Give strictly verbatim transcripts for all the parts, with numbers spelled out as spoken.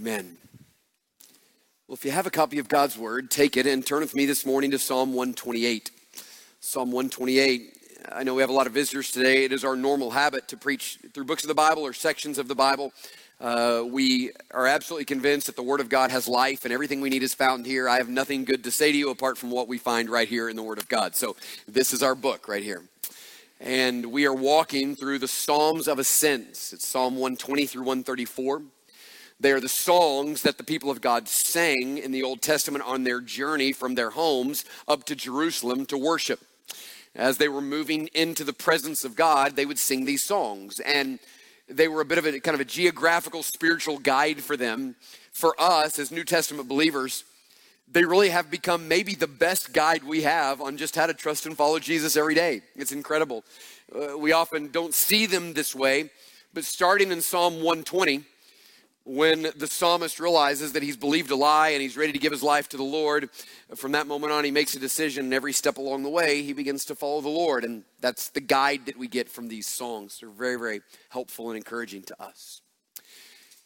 Amen. Well, if you have a copy of God's Word, take it and turn with me this morning to Psalm one twenty-eight. Psalm one twenty-eight. I know we have a lot of visitors today. It is our normal habit to preach through books of the Bible or sections of the Bible. Uh, we are absolutely convinced that the Word of God has life and everything we need is found here. I have nothing good to say to you apart from what we find right here in the Word of God. So this is our book right here. And we are walking through the Psalms of Ascents. It's Psalm one twenty through one thirty-four. They are the songs that the people of God sang in the Old Testament on their journey from their homes up to Jerusalem to worship. As they were moving into the presence of God, they would sing these songs. And they were a bit of a kind of a geographical, spiritual guide for them. For us as New Testament believers, they really have become maybe the best guide we have on just how to trust and follow Jesus every day. It's incredible. Uh, we often don't see them this way, but starting in Psalm one twenty, when the psalmist realizes that he's believed a lie and he's ready to give his life to the Lord, from that moment on, he makes a decision, and every step along the way, he begins to follow the Lord. And that's the guide that we get from these songs. They're very, very helpful and encouraging to us.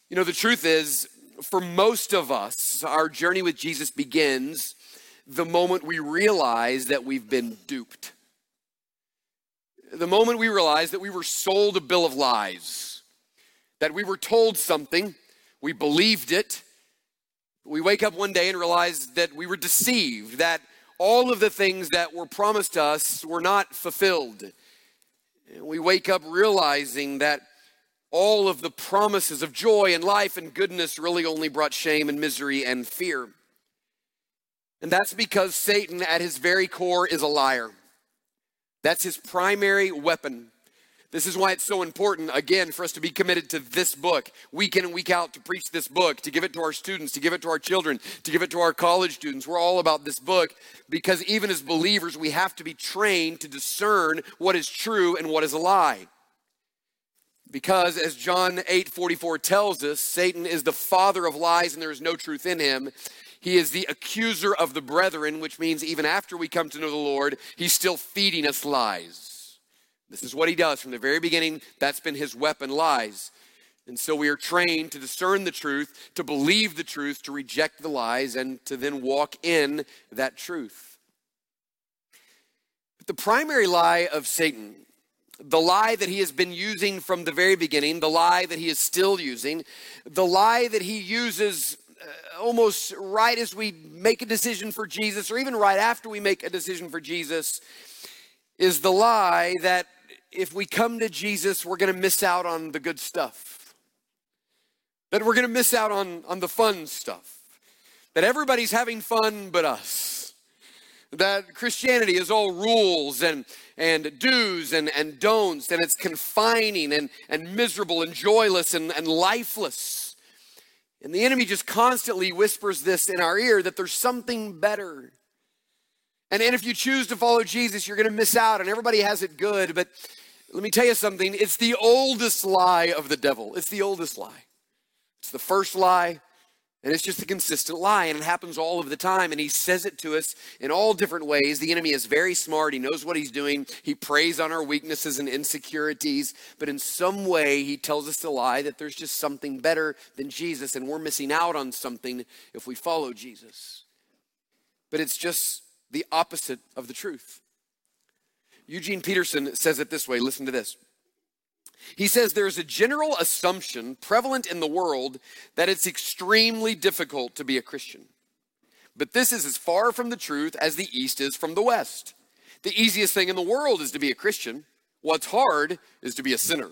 You know, the truth is, for most of us, our journey with Jesus begins the moment we realize that we've been duped. The moment we realize that we were sold a bill of lies, that we were told something, we believed it. We wake up one day and realize that we were deceived, that all of the things that were promised to us were not fulfilled. We wake up realizing that all of the promises of joy and life and goodness really only brought shame and misery and fear. And that's because Satan at his very core is a liar. That's his primary weapon. This is why it's so important, again, for us to be committed to this book, week in and week out, to preach this book, to give it to our students, to give it to our children, to give it to our college students. We're all about this book because even as believers, we have to be trained to discern what is true and what is a lie. Because as John eight forty-four tells us, Satan is the father of lies and there is no truth in him. He is the accuser of the brethren, which means even after we come to know the Lord, he's still feeding us lies. This is what he does from the very beginning. That's been his weapon, lies. And so we are trained to discern the truth, to believe the truth, to reject the lies, and to then walk in that truth. But the primary lie of Satan, the lie that he has been using from the very beginning, the lie that he is still using, the lie that he uses almost right as we make a decision for Jesus, or even right after we make a decision for Jesus, is the lie that if we come to Jesus, we're going to miss out on the good stuff, that we're going to miss out on, on the fun stuff, that everybody's having fun but us. That Christianity is all rules and, and do's and, and don'ts, and it's confining and, and miserable and joyless and, and lifeless. And the enemy just constantly whispers this in our ear, that there's something better. And, and if you choose to follow Jesus, you're going to miss out, and everybody has it good. But let me tell you something. It's the oldest lie of the devil. It's the oldest lie. It's the first lie. And it's just a consistent lie, and it happens all of the time, and he says it to us in all different ways. The enemy is very smart. He knows what he's doing. He preys on our weaknesses and insecurities, but in some way he tells us the lie that there's just something better than Jesus, and we're missing out on something if we follow Jesus. But it's just the opposite of the truth. Eugene Peterson says it this way. Listen to this. He says there is a general assumption prevalent in the world that it's extremely difficult to be a Christian. But this is as far from the truth as the East is from the West. The easiest thing in the world is to be a Christian. What's hard is to be a sinner.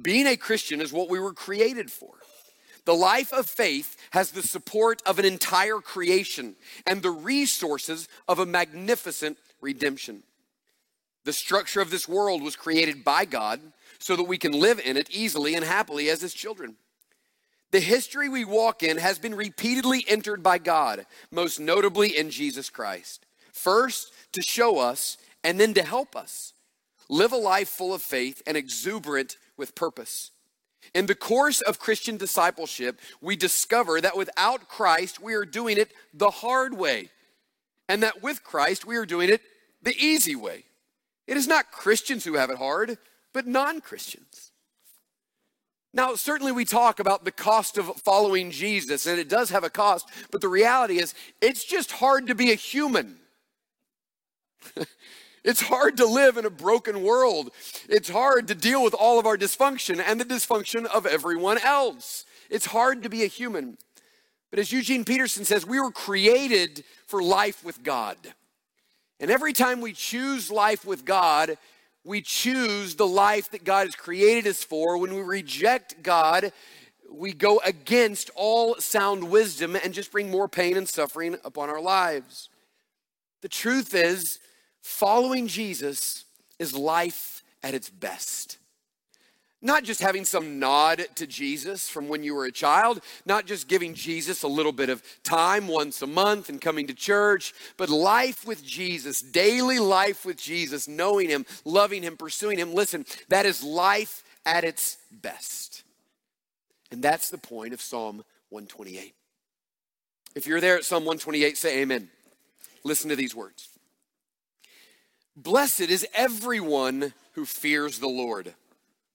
Being a Christian is what we were created for. The life of faith has the support of an entire creation and the resources of a magnificent redemption. The structure of this world was created by God so that we can live in it easily and happily as his children. The history we walk in has been repeatedly entered by God, most notably in Jesus Christ. First, to show us and then to help us live a life full of faith and exuberant with purpose. In the course of Christian discipleship, we discover that without Christ, we are doing it the hard way, and that with Christ, we are doing it the easy way. It is not Christians who have it hard, but non-Christians. Now, certainly we talk about the cost of following Jesus, and it does have a cost, but the reality is it's just hard to be a human. It's hard to live in a broken world. It's hard to deal with all of our dysfunction and the dysfunction of everyone else. It's hard to be a human. But as Eugene Peterson says, we were created for life with God. And every time we choose life with God, we choose the life that God has created us for. When we reject God, we go against all sound wisdom and just bring more pain and suffering upon our lives. The truth is, following Jesus is life at its best. Not just having some nod to Jesus from when you were a child, not just giving Jesus a little bit of time once a month and coming to church, but life with Jesus, daily life with Jesus, knowing him, loving him, pursuing him. Listen, that is life at its best. And that's the point of Psalm one twenty-eight. If you're there at Psalm one twenty-eight, say amen. Listen to these words. Blessed is everyone who fears the Lord,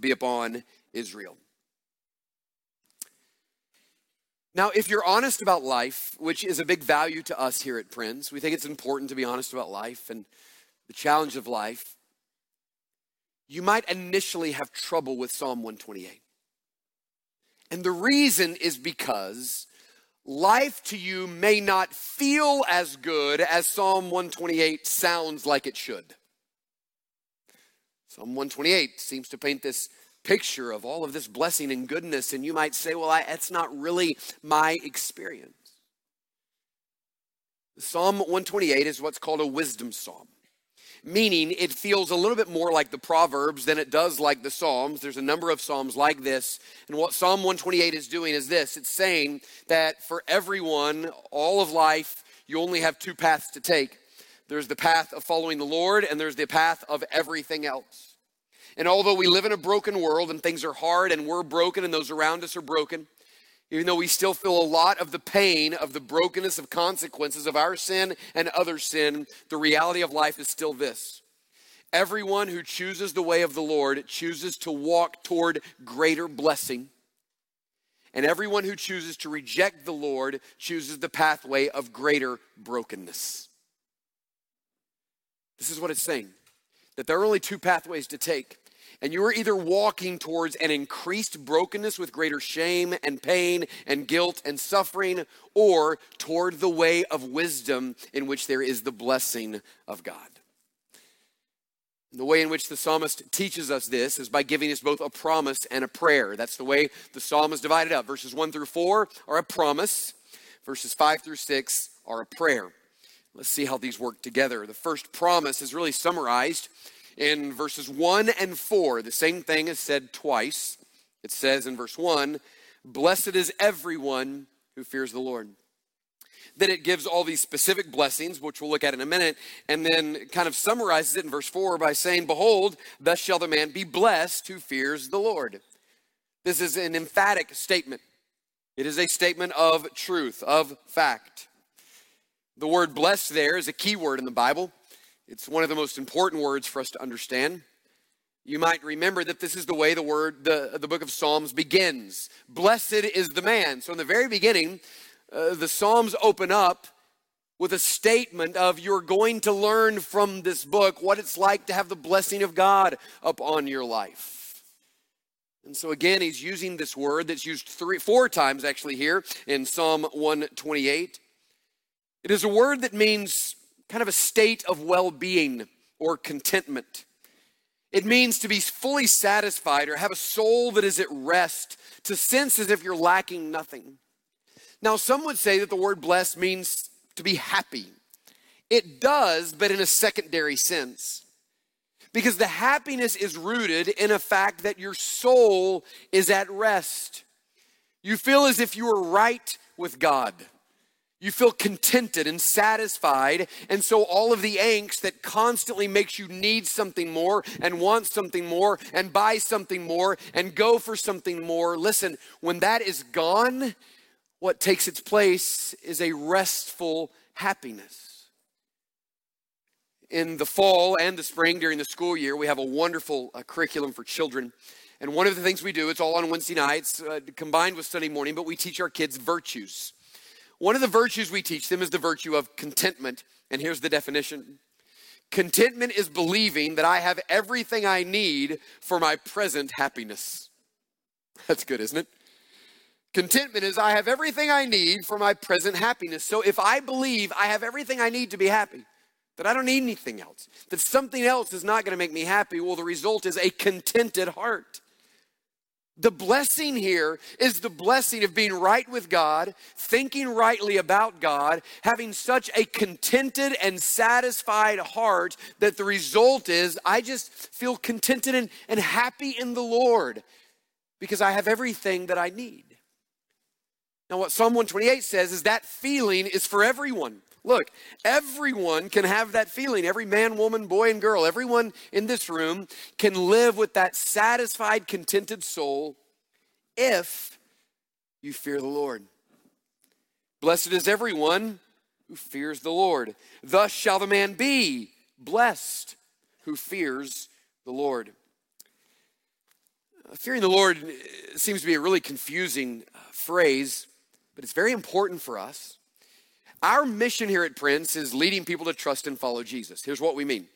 be upon Israel. Now, if you're honest about life, which is a big value to us here at Prince, we think it's important to be honest about life and the challenge of life, you might initially have trouble with Psalm one twenty-eight. And the reason is because life to you may not feel as good as Psalm one twenty-eight sounds like it should. Psalm one twenty-eight seems to paint this picture of all of this blessing and goodness, and you might say, well, I, that's not really my experience. Psalm one twenty-eight is what's called a wisdom psalm, meaning it feels a little bit more like the Proverbs than it does like the Psalms. There's a number of Psalms like this. And what Psalm one twenty-eight is doing is this. It's saying that for everyone, all of life, you only have two paths to take. There's the path of following the Lord, and there's the path of everything else. And although we live in a broken world and things are hard and we're broken and those around us are broken, even though we still feel a lot of the pain of the brokenness of consequences of our sin and other sin, the reality of life is still this. Everyone who chooses the way of the Lord chooses to walk toward greater blessing. And everyone who chooses to reject the Lord chooses the pathway of greater brokenness. This is what it's saying, that there are only two pathways to take. And you are either walking towards an increased brokenness with greater shame and pain and guilt and suffering, or toward the way of wisdom in which there is the blessing of God. And the way in which the psalmist teaches us this is by giving us both a promise and a prayer. That's the way the psalm is divided up. Verses one through four are a promise. Verses five through six are a prayer. Let's see how these work together. The first promise is really summarized in verses one and four. The same thing is said twice. It says in verse one, blessed is everyone who fears the Lord. Then it gives all these specific blessings, which we'll look at in a minute, and then kind of summarizes it in verse four by saying, behold, thus shall the man be blessed who fears the Lord. This is an emphatic statement. It is a statement of truth, of fact. The word blessed there is a key word in the Bible. It's one of the most important words for us to understand. You might remember that this is the way the word, the, the book of Psalms begins. Blessed is the man. So in the very beginning, uh, the Psalms open up with a statement of you're going to learn from this book what it's like to have the blessing of God upon your life. And so again, he's using this word that's used three, four times actually here in Psalm one twenty-eight. It is a word that means kind of a state of well-being or contentment. It means to be fully satisfied or have a soul that is at rest, to sense as if you're lacking nothing. Now, some would say that the word blessed means to be happy. It does, but in a secondary sense. Because the happiness is rooted in a fact that your soul is at rest. You feel as if you are right with God. You feel contented and satisfied, and so all of the angst that constantly makes you need something more and want something more and buy something more and go for something more. Listen, when that is gone, what takes its place is a restful happiness. In the fall and the spring during the school year, we have a wonderful uh, curriculum for children. And one of the things we do, it's all on Wednesday nights uh, combined with Sunday morning, but we teach our kids virtues. One of the virtues we teach them is the virtue of contentment. And here's the definition. Contentment is believing that I have everything I need for my present happiness. That's good, isn't it? Contentment is I have everything I need for my present happiness. So if I believe I have everything I need to be happy, that I don't need anything else, that something else is not going to make me happy, well, the result is a contented heart. The blessing here is the blessing of being right with God, thinking rightly about God, having such a contented and satisfied heart that the result is I just feel contented and, and happy in the Lord because I have everything that I need. Now, what Psalm one twenty-eight says is that feeling is for everyone. Look, everyone can have that feeling. Every man, woman, boy, and girl, everyone in this room can live with that satisfied, contented soul if you fear the Lord. Blessed is everyone who fears the Lord. Thus shall the man be blessed who fears the Lord. Fearing the Lord seems to be a really confusing phrase, but it's very important for us. Our mission here at Prince is leading people to trust and follow Jesus. Here's what we mean.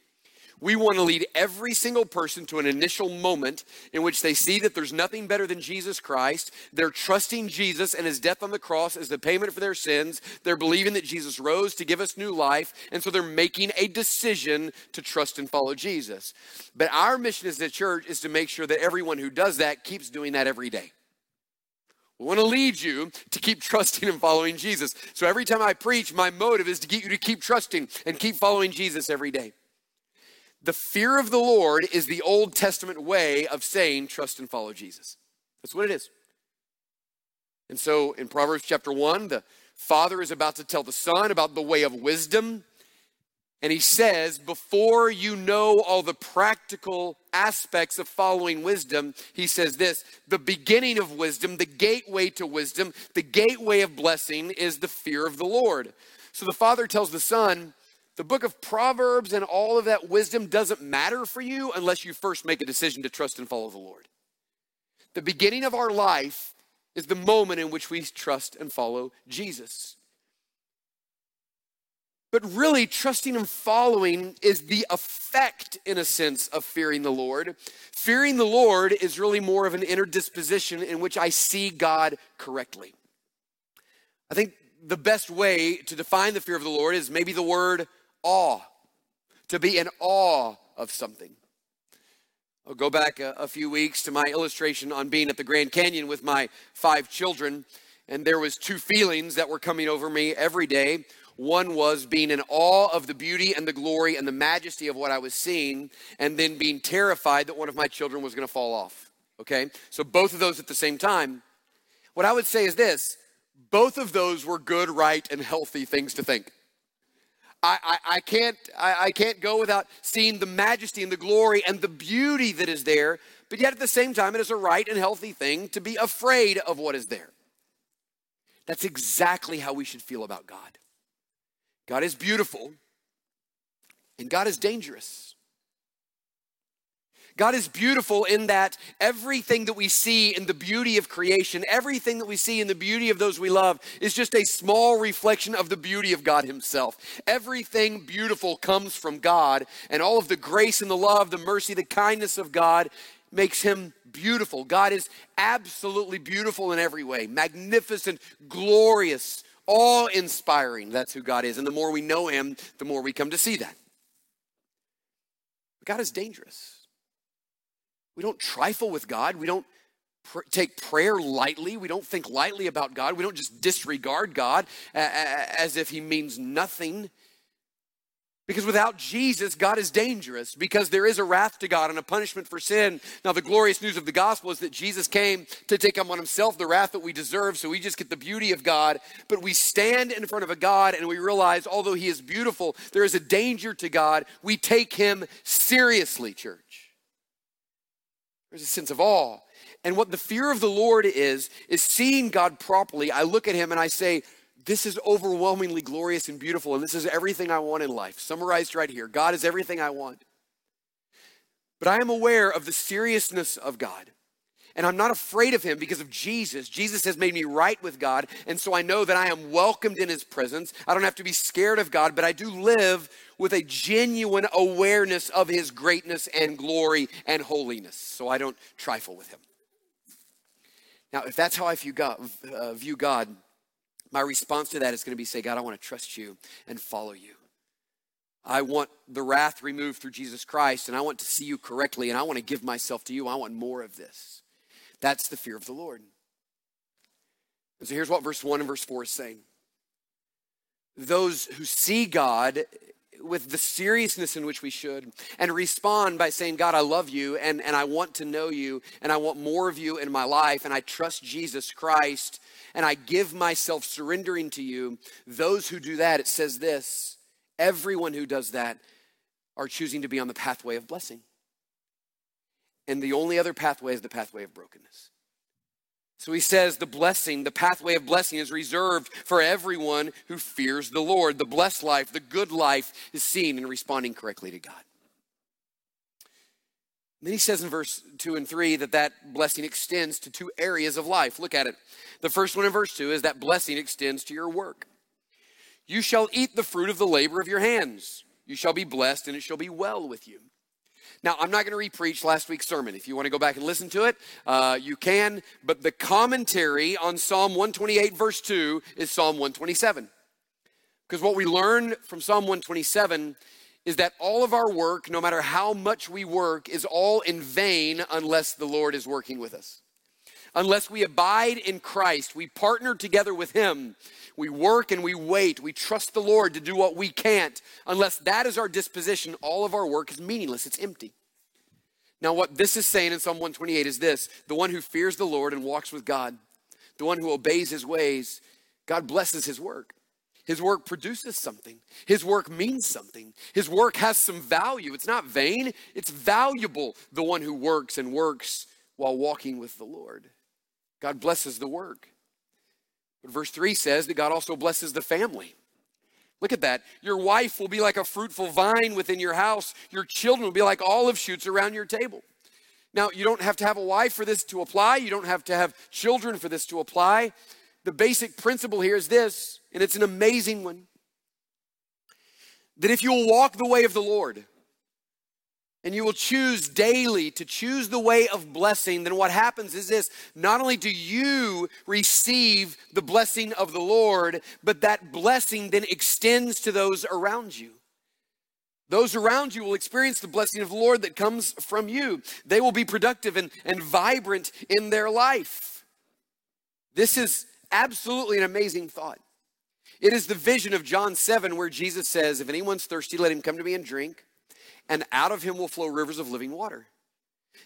We want to lead every single person to an initial moment in which they see that there's nothing better than Jesus Christ. They're trusting Jesus and his death on the cross as the payment for their sins. They're believing that Jesus rose to give us new life. And so they're making a decision to trust and follow Jesus. But our mission as a church is to make sure that everyone who does that keeps doing that every day. We want to lead you to keep trusting and following Jesus. So every time I preach, my motive is to get you to keep trusting and keep following Jesus every day. The fear of the Lord is the Old Testament way of saying trust and follow Jesus. That's what it is. And so in Proverbs chapter one, the father is about to tell the son about the way of wisdom. And he says, before you know all the practical aspects of following wisdom, he says this, the beginning of wisdom, the gateway to wisdom, the gateway of blessing is the fear of the Lord. So the father tells the son, the book of Proverbs and all of that wisdom doesn't matter for you unless you first make a decision to trust and follow the Lord. The beginning of our life is the moment in which we trust and follow Jesus. But really, trusting and following is the effect, in a sense, of fearing the Lord. Fearing the Lord is really more of an inner disposition in which I see God correctly. I think the best way to define the fear of the Lord is maybe the word awe, to be in awe of something. I'll go back a, a few weeks to my illustration on being at the Grand Canyon with my five children, and there was two feelings that were coming over me every day. One was being in awe of the beauty and the glory and the majesty of what I was seeing, and then being terrified that one of my children was going to fall off, okay? So both of those at the same time. What I would say is this, both of those were good, right, and healthy things to think. I, I, I, can't, I, I can't go without seeing the majesty and the glory and the beauty that is there, but yet at the same time, it is a right and healthy thing to be afraid of what is there. That's exactly how we should feel about God. God is beautiful, and God is dangerous. God is beautiful in that everything that we see in the beauty of creation, everything that we see in the beauty of those we love is just a small reflection of the beauty of God himself. Everything beautiful comes from God, and all of the grace and the love, the mercy, the kindness of God makes him beautiful. God is absolutely beautiful in every way, magnificent, glorious, all-inspiring. That's who God is. And the more we know him, the more we come to see that. But God is dangerous. We don't trifle with God. We don't pr- take prayer lightly. We don't think lightly about God. We don't just disregard God uh, as if he means nothing. Because without Jesus, God is dangerous, because there is a wrath to God and a punishment for sin. Now, the glorious news of the gospel is that Jesus came to take on himself the wrath that we deserve, so we just get the beauty of God. But we stand in front of a God and we realize, although he is beautiful, there is a danger to God. We take him seriously, church. There's a sense of awe. And what the fear of the Lord is, is seeing God properly. I look at him and I say, this is overwhelmingly glorious and beautiful, and this is everything I want in life. Summarized right here. God is everything I want. But I am aware of the seriousness of God, and I'm not afraid of him because of Jesus. Jesus has made me right with God, and so I know that I am welcomed in his presence. I don't have to be scared of God, but I do live with a genuine awareness of his greatness and glory and holiness, so I don't trifle with him. Now, if that's how I view God, uh, view God, my response to that is going to be, say, God, I want to trust you and follow you. I want the wrath removed through Jesus Christ, and I want to see you correctly, and I want to give myself to you. I want more of this. That's the fear of the Lord. And so here's what verse one and verse four is saying. Those who see God with the seriousness in which we should and respond by saying, God, I love you, and, and I want to know you, and I want more of you in my life, and I trust Jesus Christ, and I give myself surrendering to you. Those who do that, it says this, everyone who does that are choosing to be on the pathway of blessing. And the only other pathway is the pathway of brokenness. So he says the blessing, the pathway of blessing is reserved for everyone who fears the Lord. The blessed life, the good life is seen in responding correctly to God. Then he says in verse two and three that that blessing extends to two areas of life. Look at it. The first one in verse two is that blessing extends to your work. You shall eat the fruit of the labor of your hands. You shall be blessed, and it shall be well with you. Now, I'm not going to re-preach last week's sermon. If you want to go back and listen to it, uh, you can. But the commentary on Psalm one twenty-eight verse two is Psalm one twenty-seven. Because what we learn from Psalm one twenty-seven is that all of our work, no matter how much we work, is all in vain unless the Lord is working with us. Unless we abide in Christ, we partner together with him, we work and we wait, we trust the Lord to do what we can't. Unless that is our disposition, all of our work is meaningless, it's empty. Now what this is saying in Psalm one twenty-eight is this, the one who fears the Lord and walks with God, the one who obeys his ways, God blesses his work. His work produces something. His work means something. His work has some value. It's not vain. It's valuable, the one who works and works while walking with the Lord. God blesses the work. But verse three says that God also blesses the family. Look at that. Your wife will be like a fruitful vine within your house. Your children will be like olive shoots around your table. Now, you don't have to have a wife for this to apply. You don't have to have children for this to apply. The basic principle here is this, and it's an amazing one, that if you will walk the way of the Lord and you will choose daily to choose the way of blessing, then what happens is this, not only do you receive the blessing of the Lord, but that blessing then extends to those around you. Those around you will experience the blessing of the Lord that comes from you. They will be productive and, and vibrant in their life. This is absolutely an amazing thought. It is the vision of John seven where Jesus says, if anyone's thirsty, let him come to me and drink, and out of him will flow rivers of living water.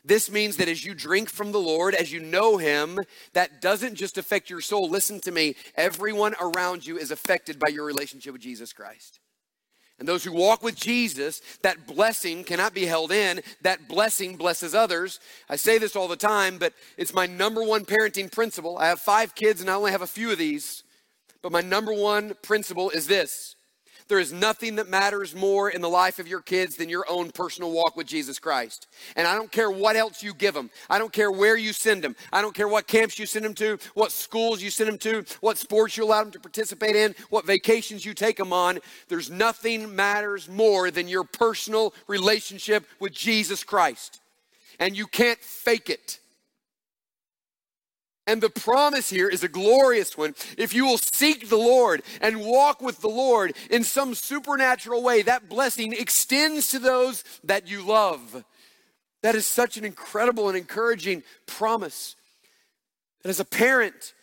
This means that as you drink from the Lord, as you know him, that doesn't just affect your soul. Listen to me. Everyone around you is affected by your relationship with Jesus Christ. And those who walk with Jesus, that blessing cannot be held in. That blessing blesses others. I say this all the time, but it's my number one parenting principle. I have five kids and I only have a few of these. But my number one principle is this. There is nothing that matters more in the life of your kids than your own personal walk with Jesus Christ. And I don't care what else you give them. I don't care where you send them. I don't care what camps you send them to, what schools you send them to, what sports you allow them to participate in, what vacations you take them on. There's nothing matters more than your personal relationship with Jesus Christ. And you can't fake it. And the promise here is a glorious one. If you will seek the Lord and walk with the Lord in some supernatural way, that blessing extends to those that you love. That is such an incredible and encouraging promise. And as a parent,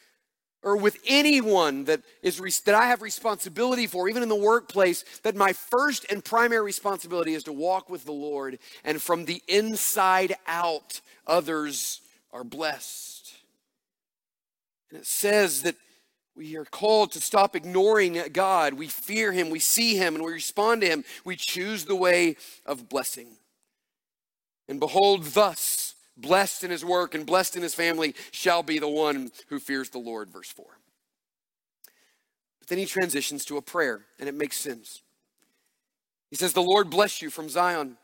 or with anyone that is that I have responsibility for, even in the workplace, that my first and primary responsibility is to walk with the Lord, and from the inside out, others are blessed. And it says that we are called to stop ignoring God. We fear him, we see him, and we respond to him. We choose the way of blessing. And behold, thus, blessed in his work and blessed in his family shall be the one who fears the Lord, verse four. But then he transitions to a prayer, and it makes sense. He says, the Lord bless you from Zion.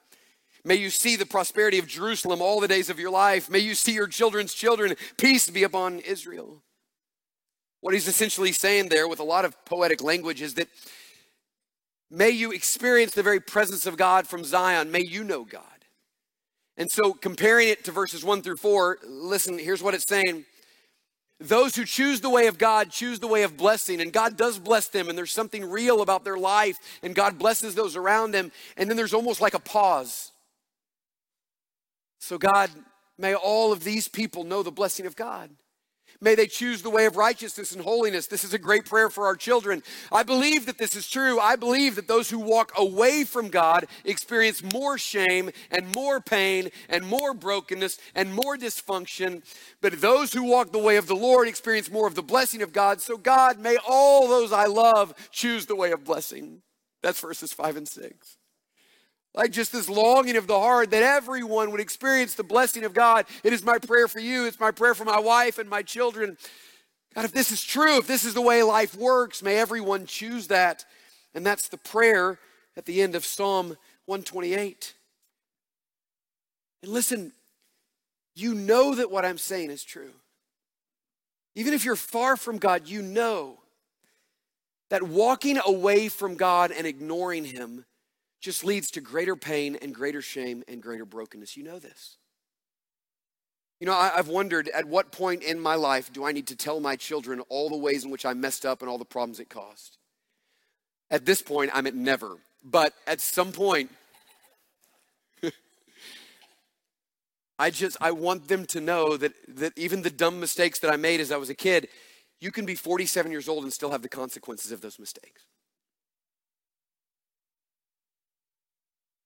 May you see the prosperity of Jerusalem all the days of your life. May you see your children's children. Peace be upon Israel. What he's essentially saying there with a lot of poetic language is that may you experience the very presence of God from Zion. May you know God. And so comparing it to verses one through four, listen, here's what it's saying. Those who choose the way of God choose the way of blessing, and God does bless them, and there's something real about their life, and God blesses those around them. And then there's almost like a pause. So God, may all of these people know the blessing of God. May they choose the way of righteousness and holiness. This is a great prayer for our children. I believe that this is true. I believe that those who walk away from God experience more shame and more pain and more brokenness and more dysfunction. But those who walk the way of the Lord experience more of the blessing of God. So God, may all those I love choose the way of blessing. That's verses five and six. Like just this longing of the heart that everyone would experience the blessing of God. It is my prayer for you. It's my prayer for my wife and my children. God, if this is true, if this is the way life works, may everyone choose that. And that's the prayer at the end of Psalm one twenty-eight. And listen, you know that what I'm saying is true. Even if you're far from God, you know that walking away from God and ignoring him just leads to greater pain and greater shame and greater brokenness. You know this. You know, I, I've wondered at what point in my life do I need to tell my children all the ways in which I messed up and all the problems it caused? At this point, I'm at never, but at some point, I just, I want them to know that, that even the dumb mistakes that I made as I was a kid, you can be forty-seven years old and still have the consequences of those mistakes.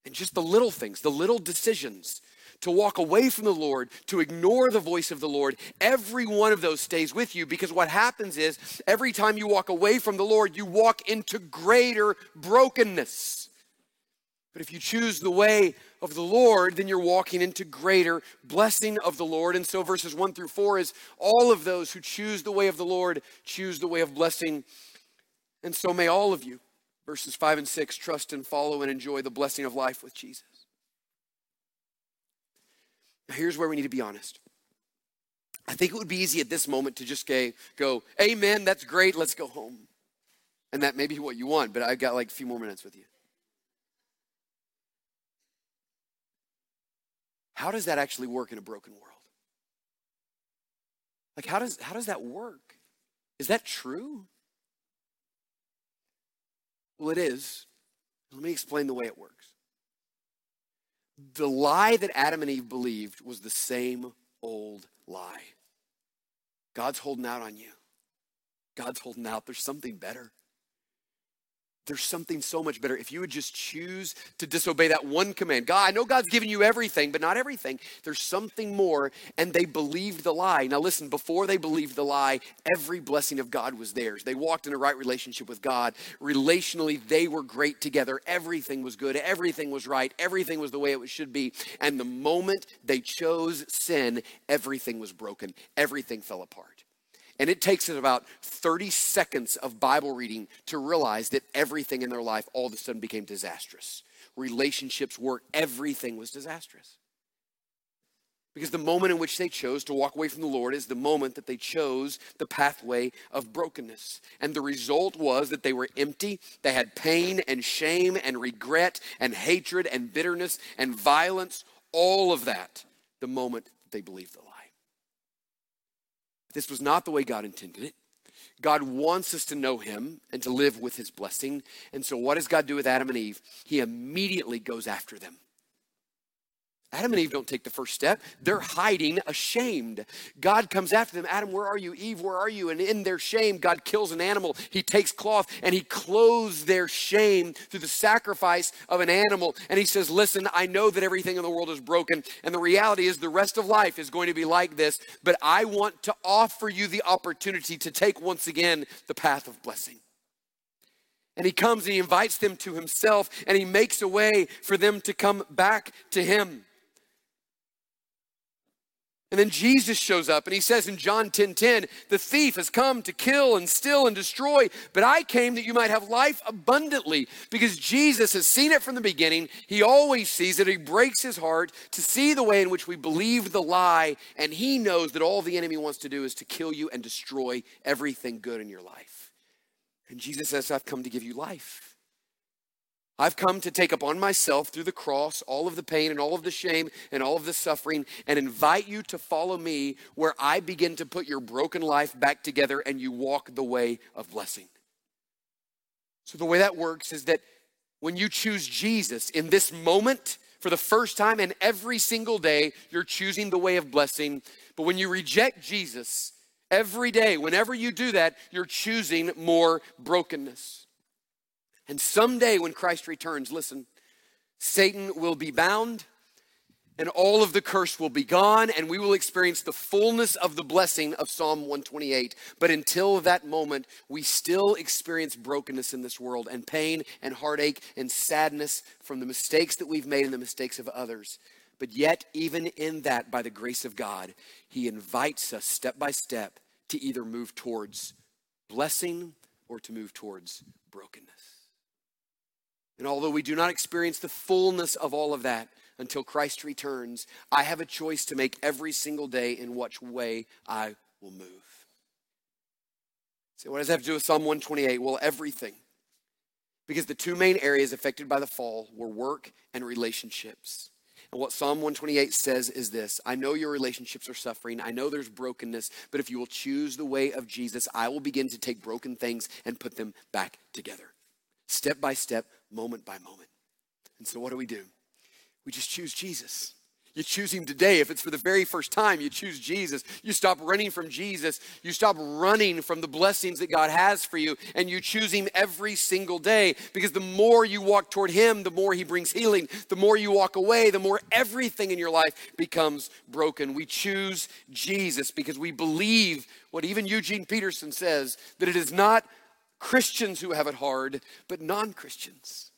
And just the little things, the little decisions to walk away from the Lord, to ignore the voice of the Lord, every one of those stays with you, because what happens is every time you walk away from the Lord, you walk into greater brokenness. But if you choose the way of the Lord, then you're walking into greater blessing of the Lord. And so verses one through four is all of those who choose the way of the Lord choose the way of blessing. And so may all of you, verses five and six, trust and follow and enjoy the blessing of life with Jesus. Now here's where we need to be honest. I think it would be easy at this moment to just go, amen, that's great, let's go home. And that may be what you want, but I've got like a few more minutes with you. How does that actually work in a broken world? Like how does, how does that work? Is that true? Well, it is. Let me explain the way it works. The lie that Adam and Eve believed was the same old lie. God's holding out on you. God's holding out. There's something better. There's something so much better. If you would just choose to disobey that one command. God, I know God's given you everything, but not everything. There's something more, and they believed the lie. Now listen, before they believed the lie, every blessing of God was theirs. They walked in a right relationship with God. Relationally, they were great together. Everything was good. Everything was right. Everything was the way it should be. And the moment they chose sin, everything was broken. Everything fell apart. And it takes us about thirty seconds of Bible reading to realize that everything in their life all of a sudden became disastrous. Relationships, work, everything was disastrous. Because the moment in which they chose to walk away from the Lord is the moment that they chose the pathway of brokenness. And the result was that they were empty. They had pain and shame and regret and hatred and bitterness and violence, all of that, the moment that they believed the lie. This was not the way God intended it. God wants us to know him and to live with his blessing. And so what does God do with Adam and Eve? He immediately goes after them. Adam and Eve don't take the first step. They're hiding, ashamed. God comes after them. Adam, where are you? Eve, where are you? And in their shame, God kills an animal. He takes cloth and he clothes their shame through the sacrifice of an animal. And he says, listen, I know that everything in the world is broken. And the reality is the rest of life is going to be like this. But I want to offer you the opportunity to take once again the path of blessing. And he comes and he invites them to himself, and he makes a way for them to come back to him. And then Jesus shows up and he says in John ten ten, the thief has come to kill and steal and destroy, but I came that you might have life abundantly. Because Jesus has seen it from the beginning. He always sees it. He breaks his heart to see the way in which we believe the lie. And he knows that all the enemy wants to do is to kill you and destroy everything good in your life. And Jesus says, I've come to give you life. I've come to take upon myself through the cross all of the pain and all of the shame and all of the suffering, and invite you to follow me where I begin to put your broken life back together and you walk the way of blessing. So the way that works is that when you choose Jesus in this moment, for the first time and every single day, you're choosing the way of blessing. But when you reject Jesus, every day, whenever you do that, you're choosing more brokenness. And someday when Christ returns, listen, Satan will be bound and all of the curse will be gone, and we will experience the fullness of the blessing of Psalm one twenty-eight. But until that moment, we still experience brokenness in this world, and pain and heartache and sadness from the mistakes that we've made and the mistakes of others. But yet, even in that, by the grace of God, he invites us step by step to either move towards blessing or to move towards brokenness. And although we do not experience the fullness of all of that until Christ returns, I have a choice to make every single day in which way I will move. So what does that have to do with Psalm one twenty-eight? Well, everything. Because the two main areas affected by the fall were work and relationships. And what Psalm one twenty-eight says is this: I know your relationships are suffering. I know there's brokenness, but if you will choose the way of Jesus, I will begin to take broken things and put them back together. Step by step, moment by moment. And so what do we do? We just choose Jesus. You choose him today. If it's for the very first time, you choose Jesus. You stop running from Jesus. You stop running from the blessings that God has for you, and you choose him every single day, because the more you walk toward him, the more he brings healing. The more you walk away, the more everything in your life becomes broken. We choose Jesus because we believe what even Eugene Peterson says, that it is not Christians who have it hard, but non-Christians.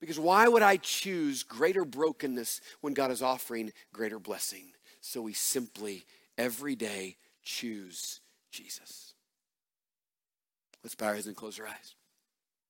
Because why would I choose greater brokenness when God is offering greater blessing? So we simply, every day, choose Jesus. Let's bow our heads and close our eyes.